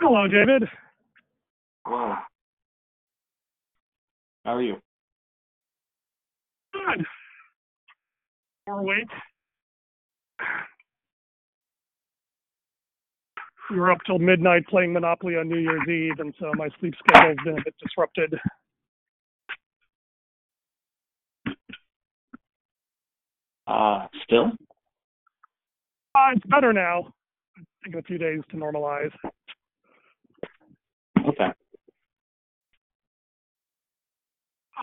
Hello, David. How are you? Good. More weight. We were up till midnight playing Monopoly on New Year's Eve, and so my sleep schedule's been a bit disrupted. Still? It's better now. It's taken a few days to normalize. Okay.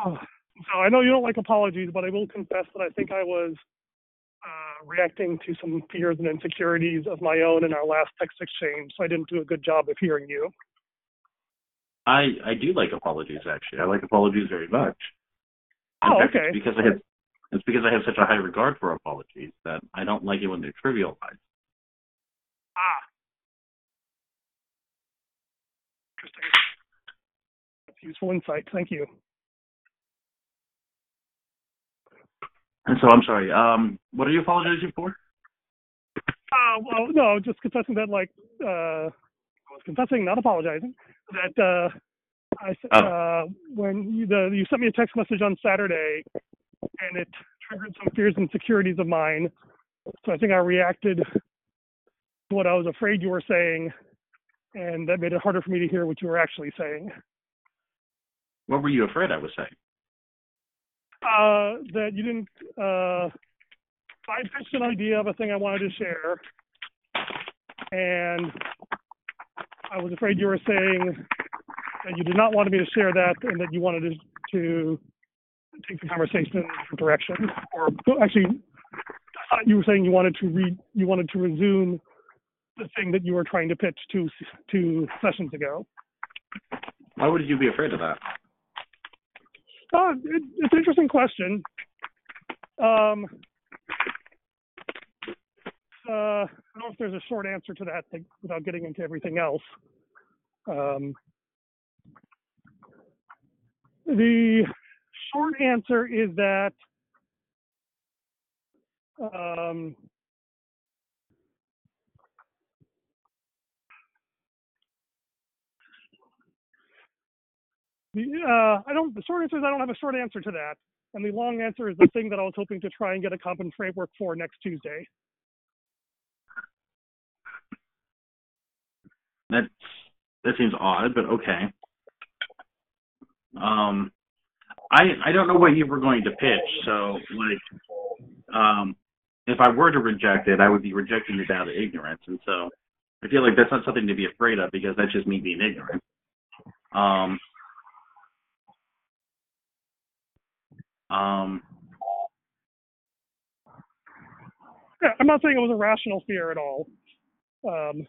So I know you don't like apologies, but I will confess that I think I was reacting to some fears and insecurities of my own in our last text exchange, so I didn't do a good job of hearing you. I do like apologies, actually. I like apologies very much. In fact, okay. It's because I have such a high regard for apologies that I don't like it when they're trivialized. Interesting. That's useful insight. Thank you. And so I'm sorry. What are you apologizing for? Well, no, just confessing that, like, I was confessing, not apologizing, that when you sent me a text message on Saturday, and it triggered some fears and insecurities of mine. So I think I reacted to what I was afraid you were saying, and that made it harder for me to hear what you were actually saying. What were you afraid I was saying? That you didn't... I pitched an idea of a thing I wanted to share, and I was afraid you were saying that you did not want me to share that and that you wanted to take the conversation in a different direction. Or actually, I thought you were saying you wanted to resume the thing that you were trying to pitch two sessions ago. Why would you be afraid of that? It's an interesting question. I don't know if there's a short answer to that thing without getting into everything else. The short answer is that I don't have a short answer to that, and the long answer is the thing that I was hoping to try and get a common framework for next Tuesday. That seems odd, but okay. I don't know what you were going to pitch, so like if I were to reject it, I would be rejecting it out of ignorance, and so I feel like that's not something to be afraid of because that's just me being ignorant. Yeah, I'm not saying it was a rational fear at all. I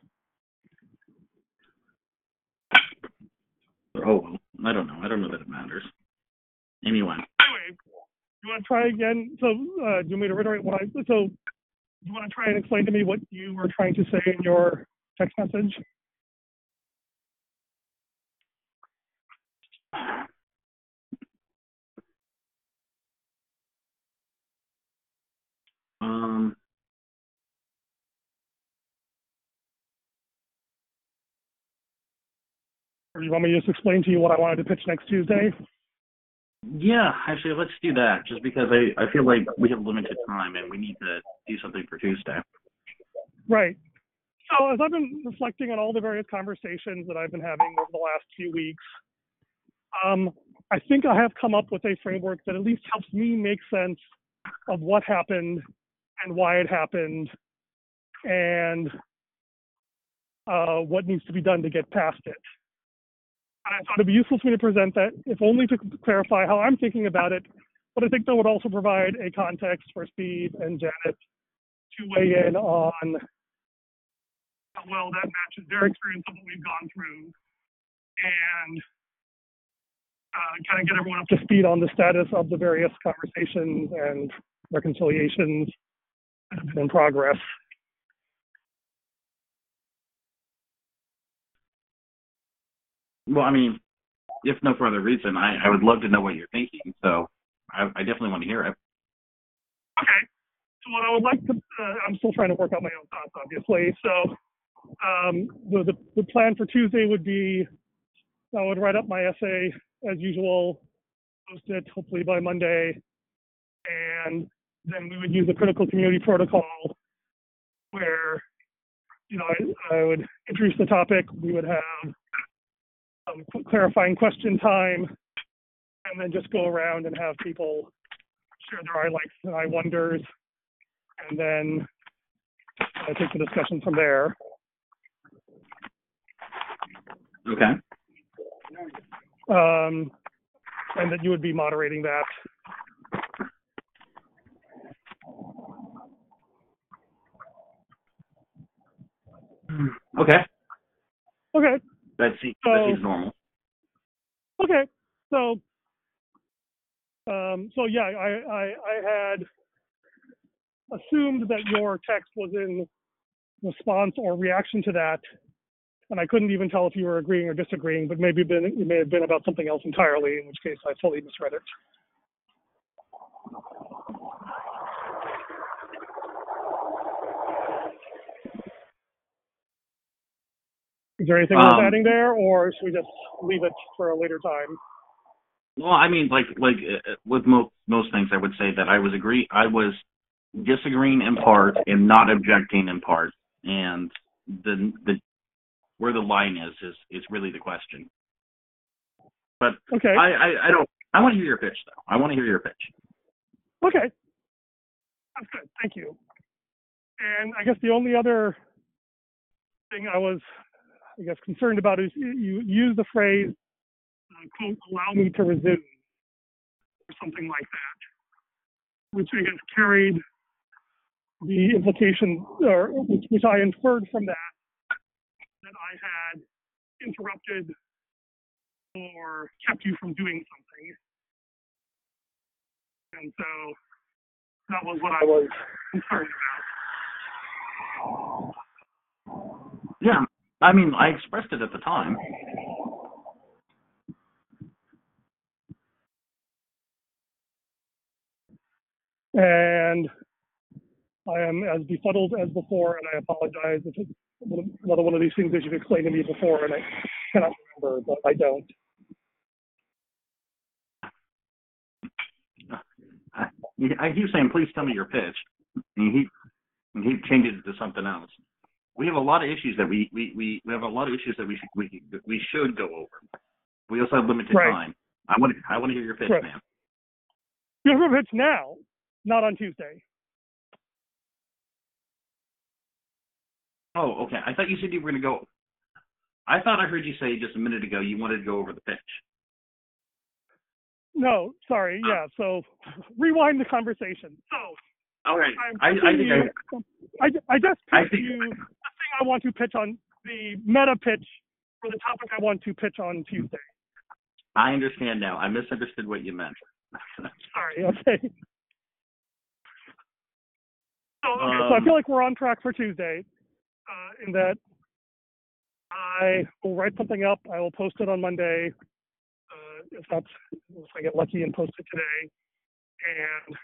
don't know. I don't know that it matters. Anyway, you want to try again? So, do you want me to reiterate what I? So, you want to try and explain to me what you were trying to say in your text message? Or do you want me to just explain to you what I wanted to pitch next Tuesday? Yeah, actually, let's do that, just because I feel like we have limited time and we need to do something for Tuesday. Right. So as I've been reflecting on all the various conversations that I've been having over the last few weeks, I think I have come up with a framework that at least helps me make sense of what happened and why it happened and what needs to be done to get past it. And I thought it'd be useful for me to present that, if only to clarify how I'm thinking about it, but I think that would also provide a context for Steve and Janet to weigh in on how well that matches their experience of what we've gone through and kind of get everyone up to speed on the status of the various conversations and reconciliations that have been in progress. Well, I mean, if no further reason, I would love to know what you're thinking, so I definitely want to hear it. Okay. So what I would like to, I'm still trying to work out my own thoughts, obviously. So The plan for Tuesday would be I would write up my essay as usual, post it hopefully by Monday, and then we would use the critical community protocol where, you know, I would introduce the topic, we would have some clarifying question time, and then just go around and have people share their I likes and I wonders, and then I take the discussion from there. Okay. And that you would be moderating that. Okay. Okay. That seems normal. Okay. So yeah, I had assumed that your text was in response or reaction to that, and I couldn't even tell if you were agreeing or disagreeing, but maybe it may have been about something else entirely, in which case I fully misread it. Is there anything worth adding there, or should we just leave it for a later time? Well, I mean, like with most things, I would say that I was disagreeing in part and not objecting in part, and the where the line is really the question. But okay. I want to hear your pitch though. I want to hear your pitch. Okay. That's good. Thank you. And I guess the only other thing I was concerned about is you use the phrase, quote, allow me to resume, or something like that, which I guess carried the implication, or which I inferred from that I had interrupted or kept you from doing something. And so that was what I was concerned about. Yeah. I mean, I expressed it at the time. And I am as befuddled as before, and I apologize if it's another one of these things that you've explained to me before, and I cannot remember, but I don't. I keep saying, please tell me your pitch. And he changes it to something else. We have a lot of issues that we have a lot of issues that we should go over. We also have limited time. I want to hear your pitch, ma'am. Your pitch now, not on Tuesday. Oh, okay. I thought you said you were going to go. I thought I heard you say just a minute ago you wanted to go over the pitch. No, sorry. Yeah. So rewind the conversation. So. Okay. I just pitched you. I want to pitch on the meta pitch for the topic I want to pitch on Tuesday. I understand now. I misunderstood what you meant. Sorry. Okay. So I feel like we're on track for Tuesday in that I will write something up. I will post it on Monday if I get lucky and post it today. And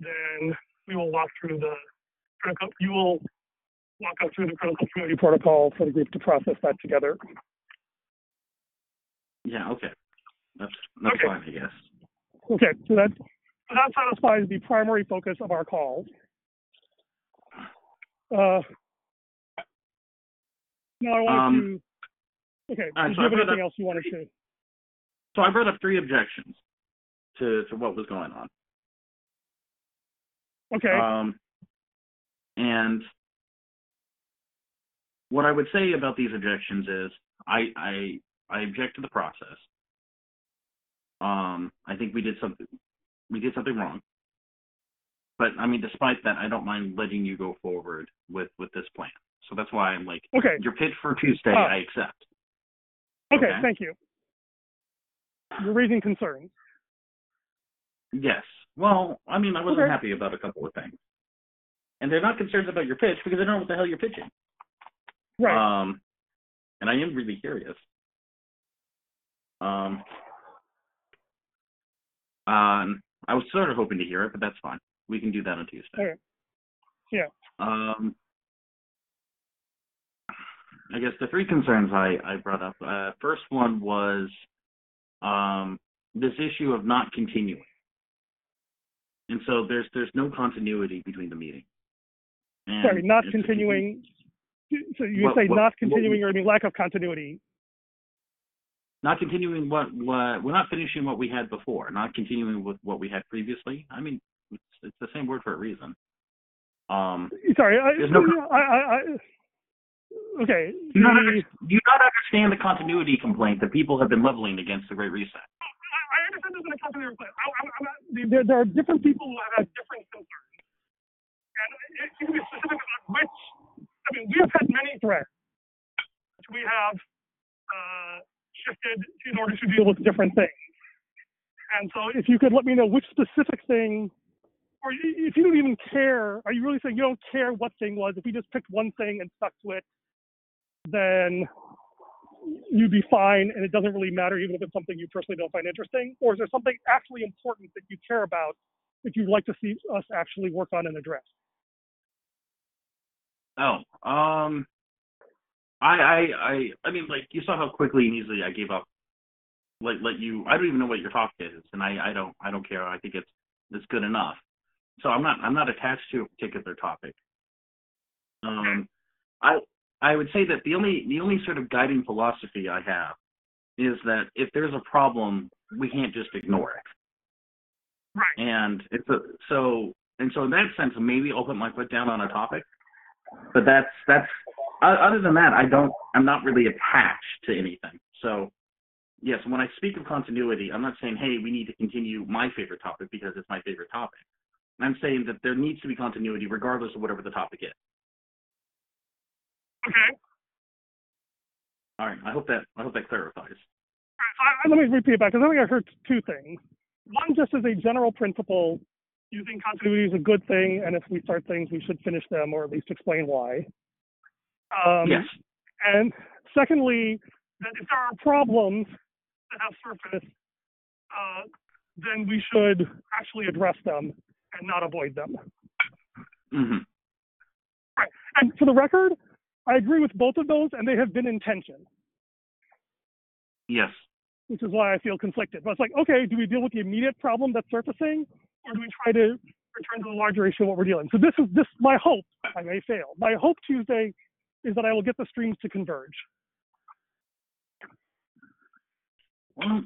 then we will walk through the critical community protocol for the group to process that together. Yeah, okay. That's okay. Fine, I guess. Okay, so that satisfies the primary focus of our call. Now I want to... Okay, do you have anything else you want to share? So I brought up 3 objections to what was going on. Okay. And... what I would say about these objections is I object to the process. I think we did something wrong. But I mean, despite that, I don't mind letting you go forward with this plan. So that's why I'm like, okay, your pitch for Tuesday, I accept. Okay, thank you. You're raising concerns. Yes. Well, I mean, I wasn't happy about a couple of things. And they're not concerns about your pitch because I don't know what the hell you're pitching. Right. And I am really curious. I was sort of hoping to hear it, but that's fine. We can do that on Tuesday. Okay. Yeah. I guess the three concerns I brought up. First one was this issue of not continuing. And so there's no continuity between the meeting. And sorry, not continuing. So you what, say what, not continuing, what, or I mean lack of continuity. Not continuing what we're not finishing what we had before, not continuing with what we had previously. I mean, it's the same word for a reason. Sorry, okay. Do you not understand the continuity complaint that people have been leveling against the Great Reset? I understand there's a continuity complaint. There are different people who have different concerns. And it can be specific about which, I mean, we have had many threats which we have shifted in order to deal with different things. And so if you could let me know which specific thing, or if you don't even care, are you really saying you don't care what thing was? If we just picked one thing and stuck to it, then you'd be fine, and it doesn't really matter even if it's something you personally don't find interesting? Or is there something actually important that you care about that you'd like to see us actually work on and address? I mean, like, you saw how quickly and easily I gave up. I don't even know what your talk is, and I don't care. I think it's good enough. So I'm not attached to a particular topic. I would say that the only sort of guiding philosophy I have is that if there's a problem, we can't just ignore it. Right. And so in that sense, maybe I'll put my foot down on a topic, but that's other than that, I'm not really attached to anything. So yes, when I speak of continuity, I'm not saying, hey, we need to continue my favorite topic because it's my favorite topic. I'm saying that there needs to be continuity regardless of whatever the topic is. Okay. All right. I hope that clarifies. Let me repeat it back, because I think I heard two things. One, just as a general principle, you think continuity is a good thing, and if we start things, we should finish them, or at least explain why. Yes. And secondly, that if there are problems that have surfaced, then we should actually address them and not avoid them. Mm-hmm. Right. And for the record, I agree with both of those, and they have been in tension. Yes. Which is why I feel conflicted. But it's like, okay, do we deal with the immediate problem that's surfacing, or do we try to return to the larger issue of what we're dealing? So this is my hope. I may fail. My hope Tuesday is that I will get the streams to converge. Well,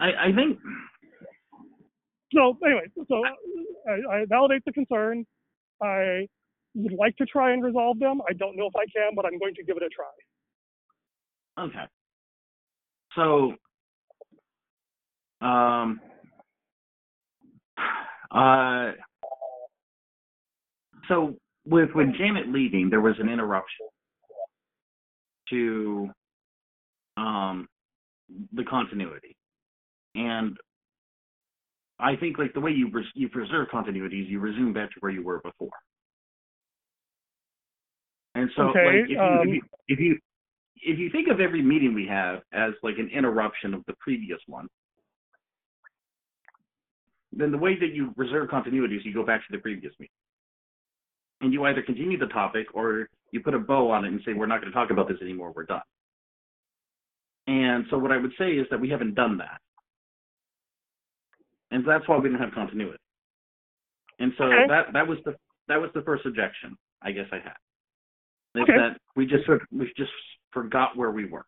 I think. So anyway, I validate the concern. I would like to try and resolve them. I don't know if I can, but I'm going to give it a try. Okay. So, so with Janet leaving, there was an interruption to the continuity, and I think like the way you preserve continuity is you resume back to where you were before. And so, okay, like, if you think of every meeting we have as like an interruption of the previous one, then the way that you reserve continuity is you go back to the previous meeting, and you either continue the topic or you put a bow on it and say we're not going to talk about this anymore. We're done. And so, what I would say is that we haven't done that, and that's why we don't have continuity. And so okay. that was the first objection I guess I had. Okay. That we just forgot where we were.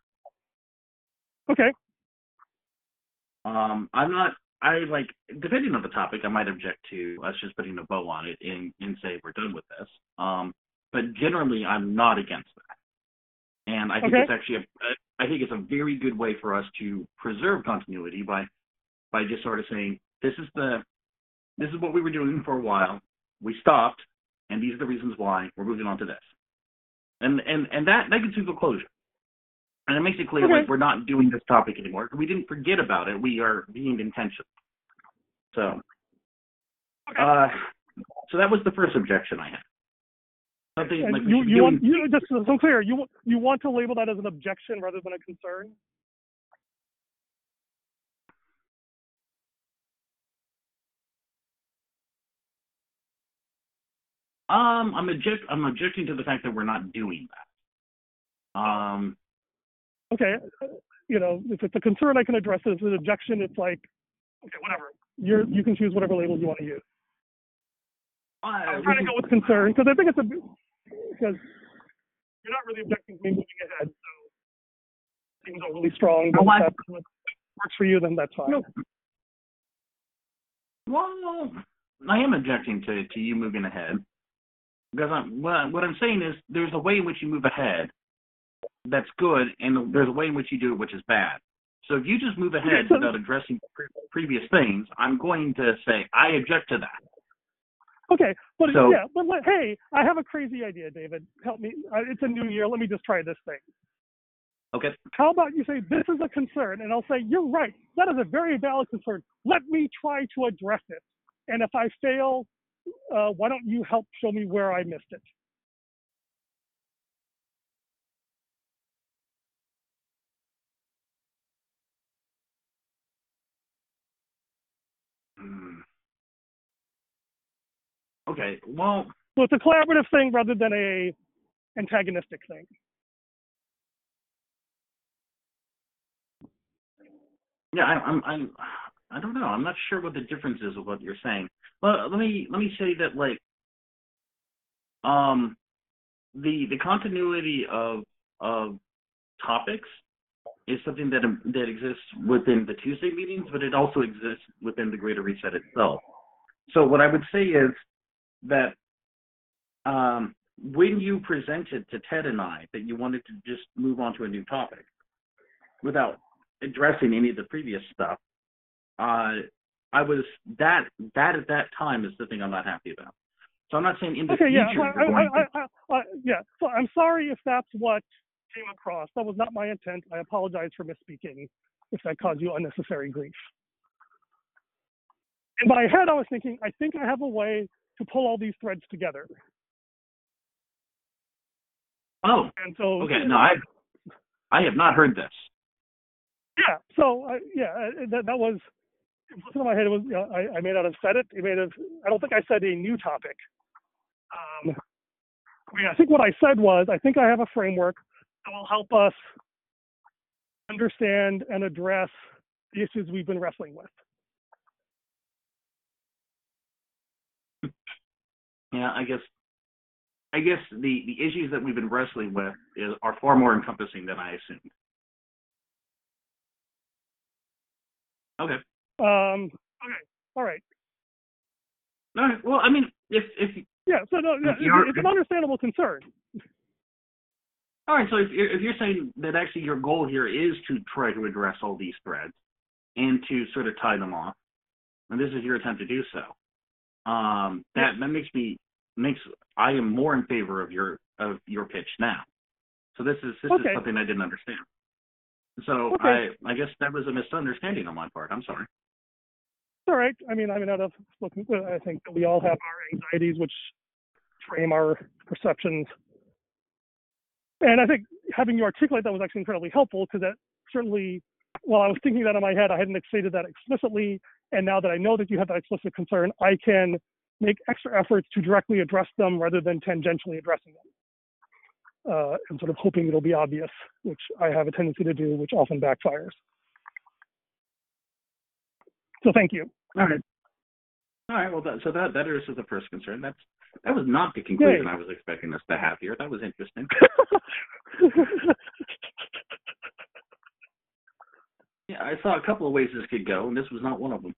Okay. Depending on the topic, I might object to us just putting a bow on it and say we're done with this. But generally, I'm not against that. And I think okay. It's actually I think it's a very good way for us to preserve continuity by just sort of saying this is what we were doing for a while. We stopped, and these are the reasons why. We're moving on to this. And that gets people closure, and it makes it clear okay. Like we're not doing this topic anymore. We didn't forget about it. We are being intentional. So, okay. So that was the first objection I had. Something like you just so clear. You want to label that as an objection rather than a concern. I'm objecting to the fact that we're not doing that. Okay, you know, if it's a concern, I can address it. If it's an objection, it's like, okay, whatever. You can choose whatever label you want to use. I'm trying to go with concern because I think it's because you're not really objecting to me moving ahead, so things are really strong. But if that works for you, then that's fine. No. Well, I am objecting to you moving ahead because what I'm saying is there's a way in which you move ahead that's good, and there's a way in which you do it which is bad. So if you just move ahead without addressing previous things, I'm going to say I object to that. Okay, but so, yeah, but hey, I have a crazy idea, David. Help me. It's a new year. Let me just try this thing. Okay. How about you say this is a concern, and I'll say you're right. That is a very valid concern. Let me try to address it. And if I fail, why don't you help show me where I missed it? Okay, well... So it's a collaborative thing rather than a antagonistic thing. Yeah, I don't know. I'm not sure what the difference is of what you're saying. But let me say that, like, the continuity of topics is something that exists within the Tuesday meetings, but it also exists within the Greater Reset itself. So what I would say is that when you presented to Ted and I that you wanted to just move on to a new topic without addressing any of the previous stuff, that at that time is the thing I'm not happy about. So I'm not saying in the future. So I'm sorry if that's what came across. That was not my intent. I apologize for misspeaking if that caused you unnecessary grief. In my head, I was thinking, I think I have a way to pull all these threads together. Oh, and so, okay. No, I have not heard this. Yeah. So, that was in my head. It was I may not have said it. It may have. I don't think I said a new topic. I think what I said was, I think I have a framework that will help us understand and address the issues we've been wrestling with. Yeah, I guess the issues that we've been wrestling with are far more encompassing than I assumed. Okay. Okay. All right. All right. Well, I mean, if yeah. So no, it's an understandable concern. All right. So if you're saying that actually your goal here is to try to address all these threads and to sort of tie them off, and this is your attempt to do so, that makes I am more in favor of your pitch now. So this is something I didn't understand. So okay. I guess that was a misunderstanding on my part. I'm sorry. All right. I mean, I think we all have our anxieties, which frame our perceptions. And I think having you articulate that was actually incredibly helpful, because that certainly, while I was thinking that in my head, I hadn't stated that explicitly. And now that I know that you have that explicit concern, I can make extra efforts to directly address them rather than tangentially addressing them. I'm sort of hoping it'll be obvious, which I have a tendency to do, which often backfires. So thank you. All right. Well, so that is the first concern. That was not the conclusion I was expecting us to have here. That was interesting. Yeah, I saw a couple of ways this could go, and this was not one of them.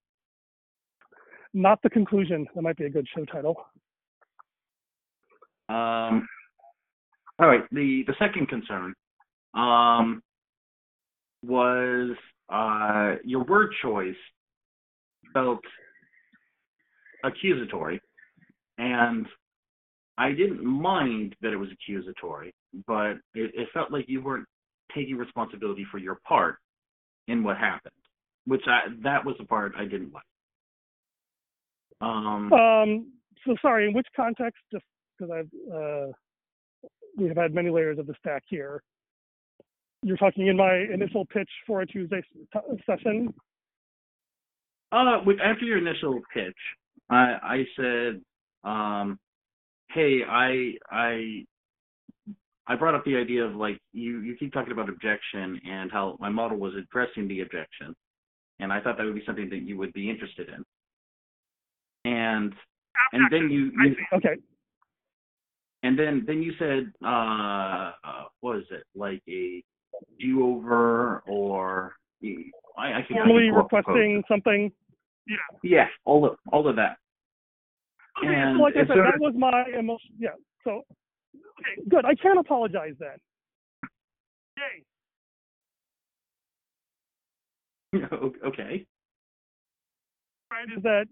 Not the conclusion. That might be a good show title. All right. The second concern was your word choice felt accusatory, and I didn't mind that it was accusatory, but it felt like you weren't taking responsibility for your part in what happened, which that was the part I didn't like. So sorry, in which context? Just because we have had many layers of the stack here. You're talking in my initial pitch for a Tuesday session? After your initial pitch, I said, hey, I I brought up the idea of, like, you keep talking about objection and how my model was addressing the objection. And I thought that would be something that you would be interested in. And then you okay. And then you said, what is it, like a do-over or I can formally requesting something. Yeah. Yeah. All of that. Okay, and so like I said, that was my emotion. Yeah. So okay, good. I can apologize then. Yay. Okay. Right. Is that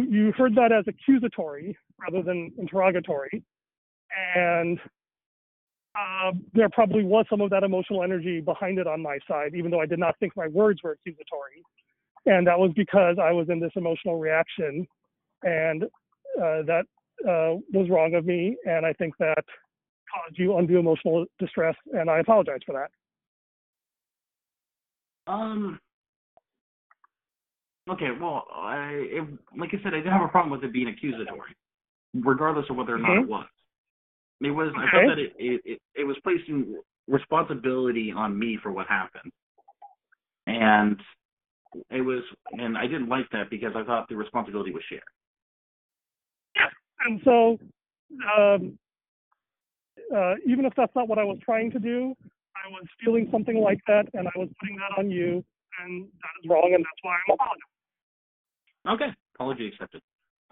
you heard that as accusatory rather than interrogatory, and there probably was some of that emotional energy behind it on my side, even though I did not think my words were accusatory. And that was because I was in this emotional reaction, and that was wrong of me. And I think that caused you undue emotional distress, and I apologize for that. Okay, well, like I said, I didn't have a problem with it being accusatory, regardless of whether or not it was. It was. Okay. I thought that it was placing responsibility on me for what happened, and it was, and I didn't like that because I thought the responsibility was shared. Yes, and so even if that's not what I was trying to do, I was feeling something like that, and I was putting that on you, and that is wrong, and that's why I'm apologizing. Okay. Apology accepted.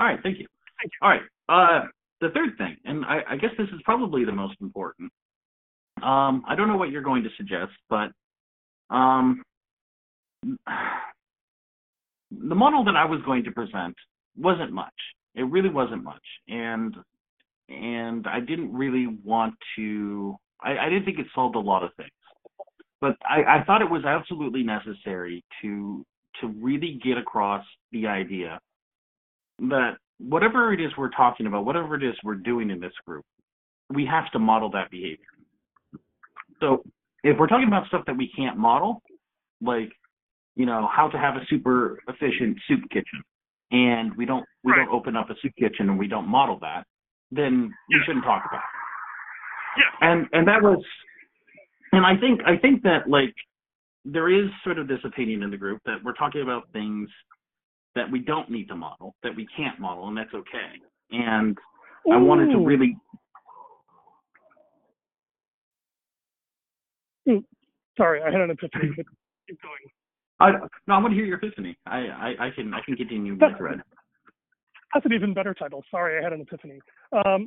All right. Thank you. Thank you. All right. The third thing, and I guess this is probably the most important. I don't know what you're going to suggest, but the model that I was going to present wasn't much. It really wasn't much. And I didn't really want to, I didn't think it solved a lot of things. But I thought it was absolutely necessary to really get across the idea that whatever it is we're talking about, whatever it is we're doing in this group, we have to model that behavior. So if we're talking about stuff that we can't model, like, you know, how to have a super efficient soup kitchen, and we don't open up a soup kitchen and we don't model that, then we shouldn't talk about it. Yeah. And that was, and I think that, like, there is sort of this opinion in the group that we're talking about things that we don't need to model, that we can't model, and that's okay. And I wanted to really... Sorry, I had an epiphany. Keep going. I want to hear your epiphany. I can continue my thread. That's an even better title. Sorry, I had an epiphany. I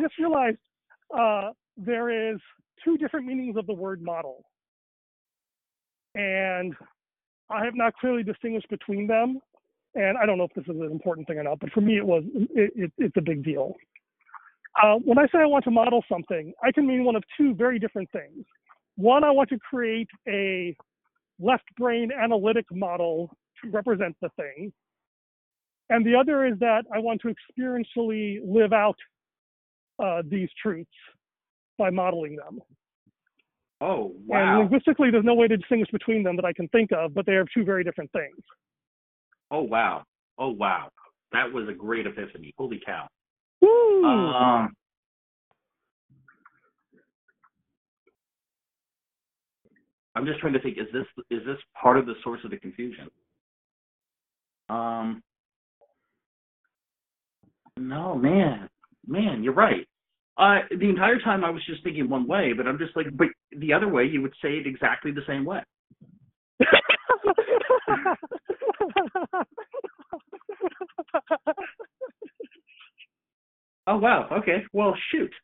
just realized there is two different meanings of the word model. And I have not clearly distinguished between them, and I don't know if this is an important thing or not, but for me it's a big deal. When I say I want to model something, I can mean one of two very different things. One, I want to create a left brain analytic model to represent the thing. And the other is that I want to experientially live out these truths by modeling them. Oh, wow. And linguistically, there's no way to distinguish between them that I can think of, but they are two very different things. Oh, wow. Oh, wow. That was a great epiphany. Holy cow. Woo! I'm just trying to think, is this part of the source of the confusion? No, man. Man, you're right. The entire time I was just thinking one way, but I'm just like, but the other way you would say it exactly the same way. Oh, wow. Okay. Well, shoot.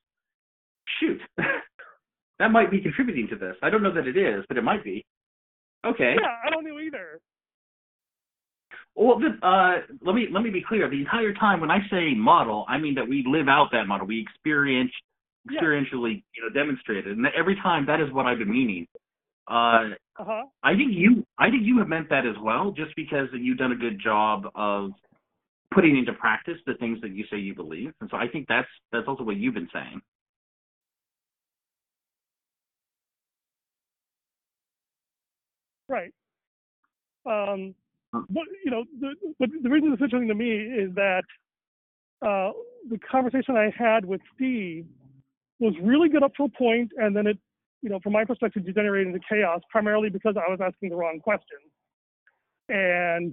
That might be contributing to this. I don't know that it is, but it might be. Okay. Yeah, I don't know either. Well, let me be clear. The entire time when I say model, I mean that we live out that model. We experientially, demonstrate it. And every time, that is what I've been meaning. I think you have meant that as well, just because you've done a good job of putting into practice the things that you say you believe. And so I think that's also what you've been saying. Right. But the reason it's interesting to me is that the conversation I had with Steve was really good up to a point, and then it, you know, from my perspective, degenerated into chaos, primarily because I was asking the wrong questions, and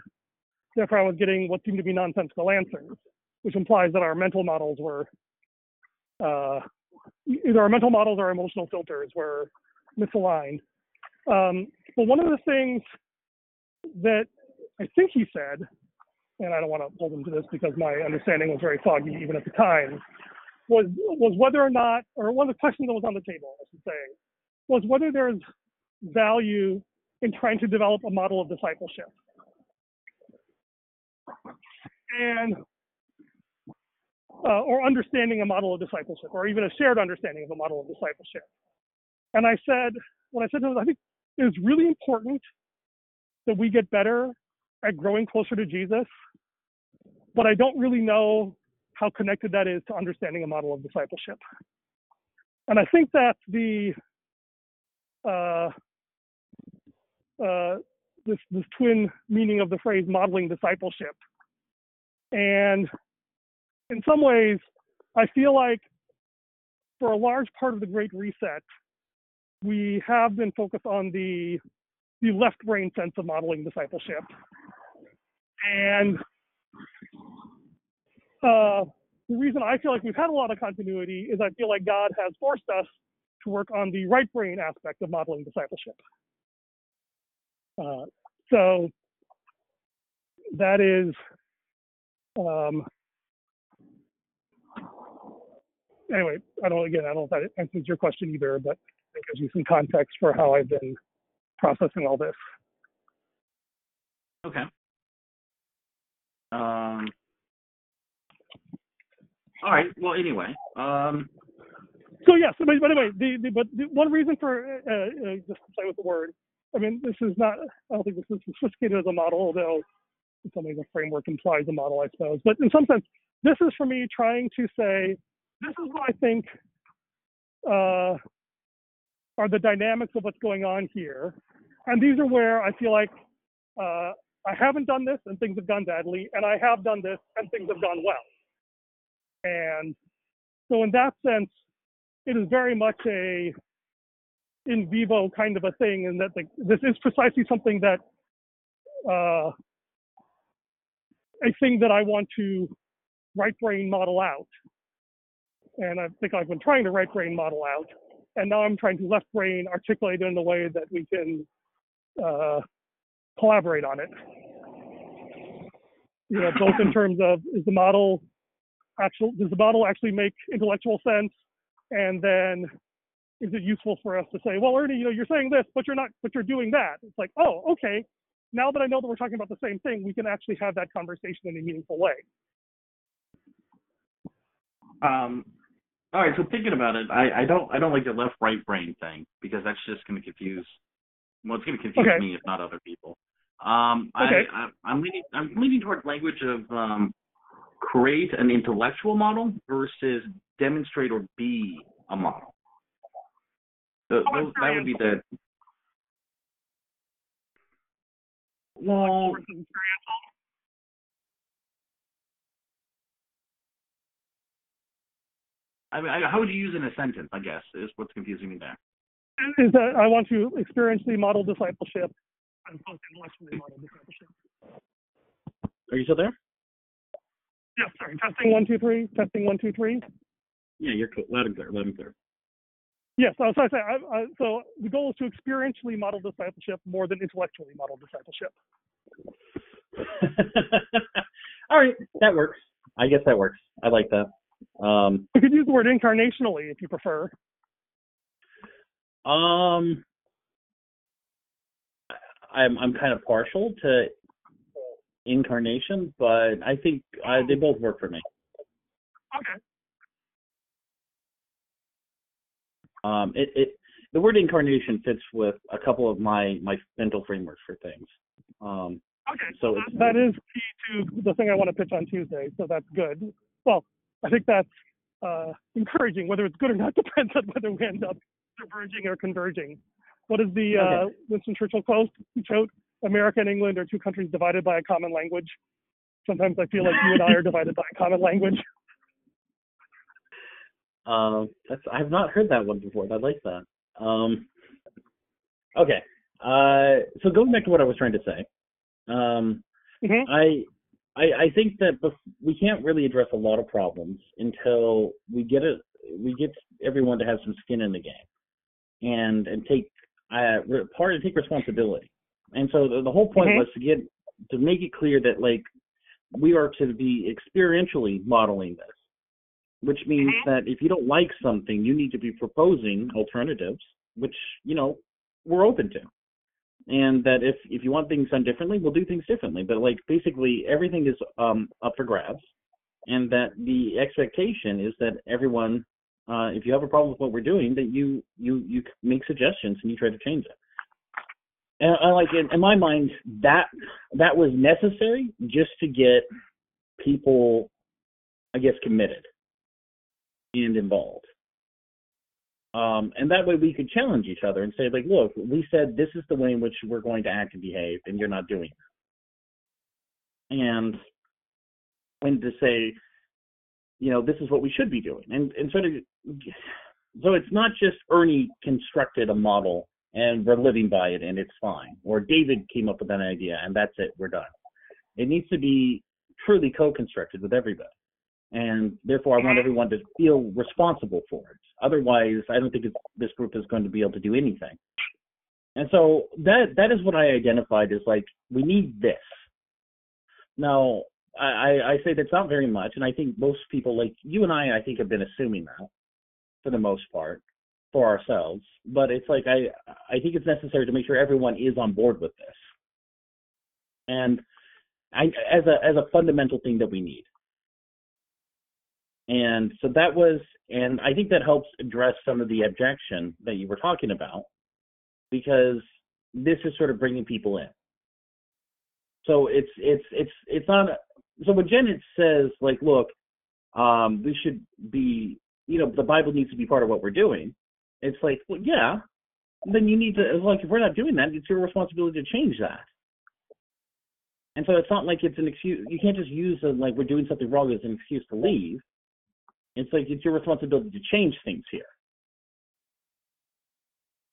therefore I was getting what seemed to be nonsensical answers, which implies that our mental models were either our mental models or our emotional filters were misaligned. But one of the things that I think he said, and I don't want to hold him to this because my understanding was very foggy even at the time, was whether or not, or one of the questions that was on the table, I should say, was whether there's value in trying to develop a model of discipleship. And, or understanding a model of discipleship, or even a shared understanding of a model of discipleship. And I said, what I said was, I think it is really important that we get better at growing closer to Jesus, but I don't really know how connected that is to understanding a model of discipleship. And I think that's this twin meaning of the phrase modeling discipleship. And in some ways, I feel like for a large part of the Great Reset, we have been focused on the left brain sense of modeling discipleship. And the reason I feel like we've had a lot of continuity is I feel like God has forced us to work on the right brain aspect of modeling discipleship. So that is, anyway, I don't know if that answers your question either, but it gives you some context for how I've been processing all this. Okay. All right. Well, anyway. So yes, but anyway, the one reason for just to play with the word. I mean, this is not. I don't think this is sophisticated as a model, although in some ways the framework implies a model, I suppose. But in some sense, this is for me trying to say this is what I think are the dynamics of what's going on here, and these are where I feel like I haven't done this and things have gone badly, and I have done this and things have gone well. And so in that sense, it is very much a in vivo kind of a thing, and that this is precisely something that a thing that I want to right brain model out. And I think I've been trying to right brain model out, and now I'm trying to left brain articulate in a way that we can collaborate on it. You know, both in terms of does the model actually make intellectual sense? And then is it useful for us to say, well, Ernie, you know, you're saying this, but you're doing that. It's like, oh, okay. Now that I know that we're talking about the same thing, we can actually have that conversation in a meaningful way. All right. So thinking about it, I don't like the left-right brain thing because that's just going to confuse. Well, it's going to confuse me, if not other people. Okay. I'm leaning toward language of. Create an intellectual model versus demonstrate or be a model. So that would be the. Well, I mean, how would you use in a sentence? I guess is what's confusing me there. Is that I want to experientially model discipleship and intellectually model discipleship. Are you still there? Yeah, sorry. Testing 1, 2, 3. Testing 1, 2, 3. Yeah, you're cool. Loud and clear. Loud and clear. Yes, I was saying. So the goal is to experientially model discipleship more than intellectually model discipleship. All right, that works. I guess that works. I like that. You could use the word incarnationally if you prefer. I'm kind of partial to incarnation, but I think they both work for me. Okay. The word incarnation fits with a couple of my mental frameworks for things. Okay. So that is key to the thing I want to pitch on Tuesday. So that's good. Well, I think that's encouraging. Whether it's good or not depends on whether we end up diverging or converging. What is the Winston Churchill quote? America and England are two countries divided by a common language. Sometimes I feel like you and I are divided by a common language. I've not heard that one before. I like that. Okay. So going back to what I was trying to say, I think that we can't really address a lot of problems until we get everyone to have some skin in the game and take part and take responsibility. And so the whole point was to make it clear that like we are to be experientially modeling this, which means that if you don't like something, you need to be proposing alternatives, which we're open to. And that if you want things done differently, we'll do things differently. But like basically everything is up for grabs, and that the expectation is that everyone, if you have a problem with what we're doing, that you make suggestions and you try to change it. And I like in my mind that was necessary just to get people, I guess, committed and involved. And that way we could challenge each other and say, like, look, we said this is the way in which we're going to act and behave, and you're not doing it. And to say, this is what we should be doing. And sort of, so it's not just Ernie constructed a model and we're living by it and it's fine, or David came up with an idea and that's it, we're done. It needs to be truly co-constructed with everybody. And therefore, I want everyone to feel responsible for it. Otherwise, I don't think this group is going to be able to do anything. And so that is what I identified as like, we need this. Now, I say that's not very much, and I think most people, like you and I think have been assuming that for the most part for ourselves. But it's like, I think it's necessary to make sure everyone is on board with this. And as a fundamental thing that we need. And so that was, and I think that helps address some of the objection that you were talking about, because this is sort of bringing people in. So it's not, so when Janet says like, look, we should be, the Bible needs to be part of what we're doing. It's like, well, yeah, then you need to, like, if we're not doing that, it's your responsibility to change that. And so it's not like it's an excuse. You can't just use like we're doing something wrong as an excuse to leave. It's like it's your responsibility to change things here.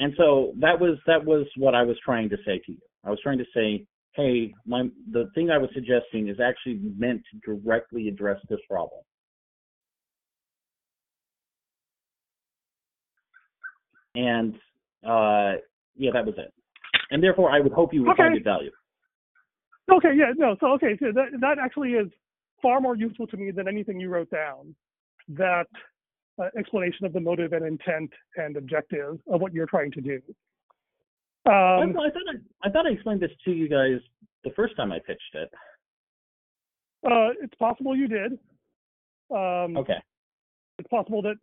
And so that was what I was trying to say to you. I was trying to say, hey, the thing I was suggesting is actually meant to directly address this problem. And that was it. And therefore, I would hope you would find it valuable. Okay. Yeah. No. So okay. So that actually is far more useful to me than anything you wrote down. That explanation of the motive and intent and objective of what you're trying to do. I thought I explained this to you guys the first time I pitched it. It's possible you did. Okay. It's possible that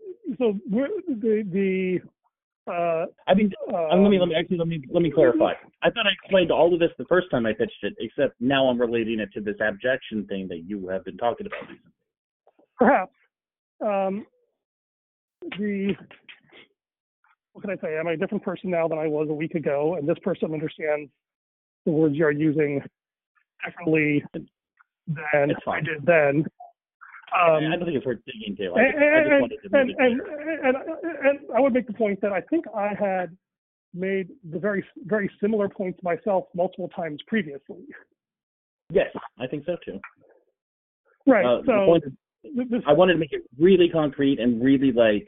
let me clarify. I thought I explained all of this the first time I pitched it, except now I'm relating it to this abjection thing that you have been talking about recently. Perhaps. What can I say? I'm a different person now than I was a week ago, and this person understands the words you're using differently than I did then. I don't think it's worth digging into. And I would make the point that I think I had made the very, very similar points myself multiple times previously. Yes, I think so too. Right. I wanted to make it really concrete and really like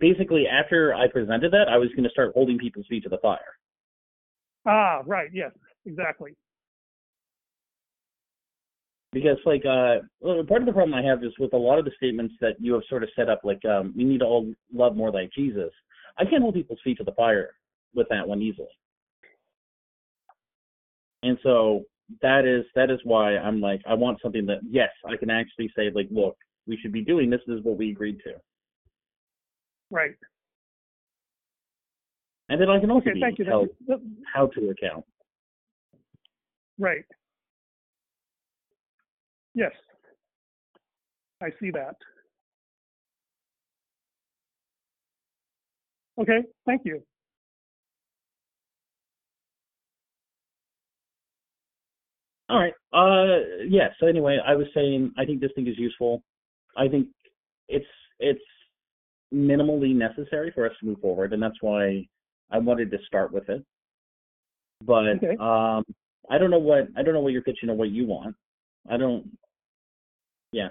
basically after I presented that, I was going to start holding people's feet to the fire. Ah, right. Yes, exactly. Because like part of the problem I have is with a lot of the statements that you have sort of set up, like we need to all love more like Jesus. I can't hold people's feet to the fire with that one easily. And so that is why I'm like, I want something that, yes, I can actually say like, look, we should be doing this. This is what we agreed to. Right. And then I can also tell how to account. Right. Yes, I see that. Okay, thank you. All right. So anyway, I was saying I think this thing is useful. I think it's minimally necessary for us to move forward, and that's why I wanted to start with it. But okay. I don't know what you're pitching or what you want. Yeah.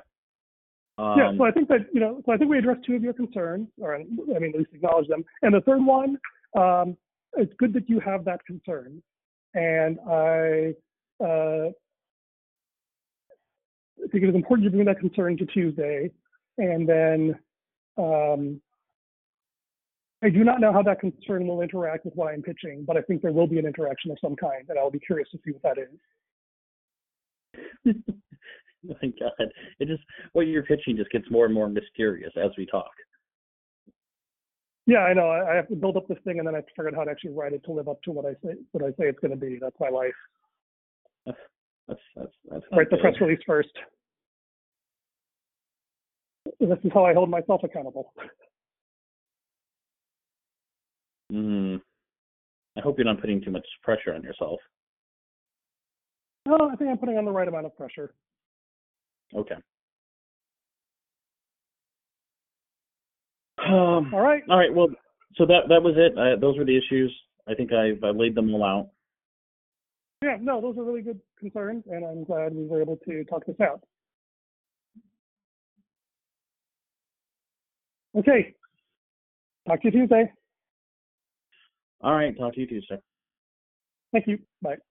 So I think that I think we addressed two of your concerns, or I mean, at least acknowledge them. And the third one, it's good that you have that concern, and I think it was important to bring that concern to Tuesday, and then I do not know how that concern will interact with what I'm pitching, but I think there will be an interaction of some kind, and I'll be curious to see what that is. My God, it just what you're pitching just gets more and more mysterious as we talk. Yeah, I know. I have to build up this thing, and then I have to figure out how to actually write it to live up to what I say it's going to be. That's my life. That's write the press release first. This is how I hold myself accountable. I hope you're not putting too much pressure on yourself. No, I think I'm putting on the right amount of pressure. Okay. All right. Well, so that was it. Those were the issues. I think I laid them all out. Yeah, no, those are really good concerns, and I'm glad we were able to talk this out. Okay. Talk to you Tuesday. All right. Talk to you Tuesday. Thank you. Bye.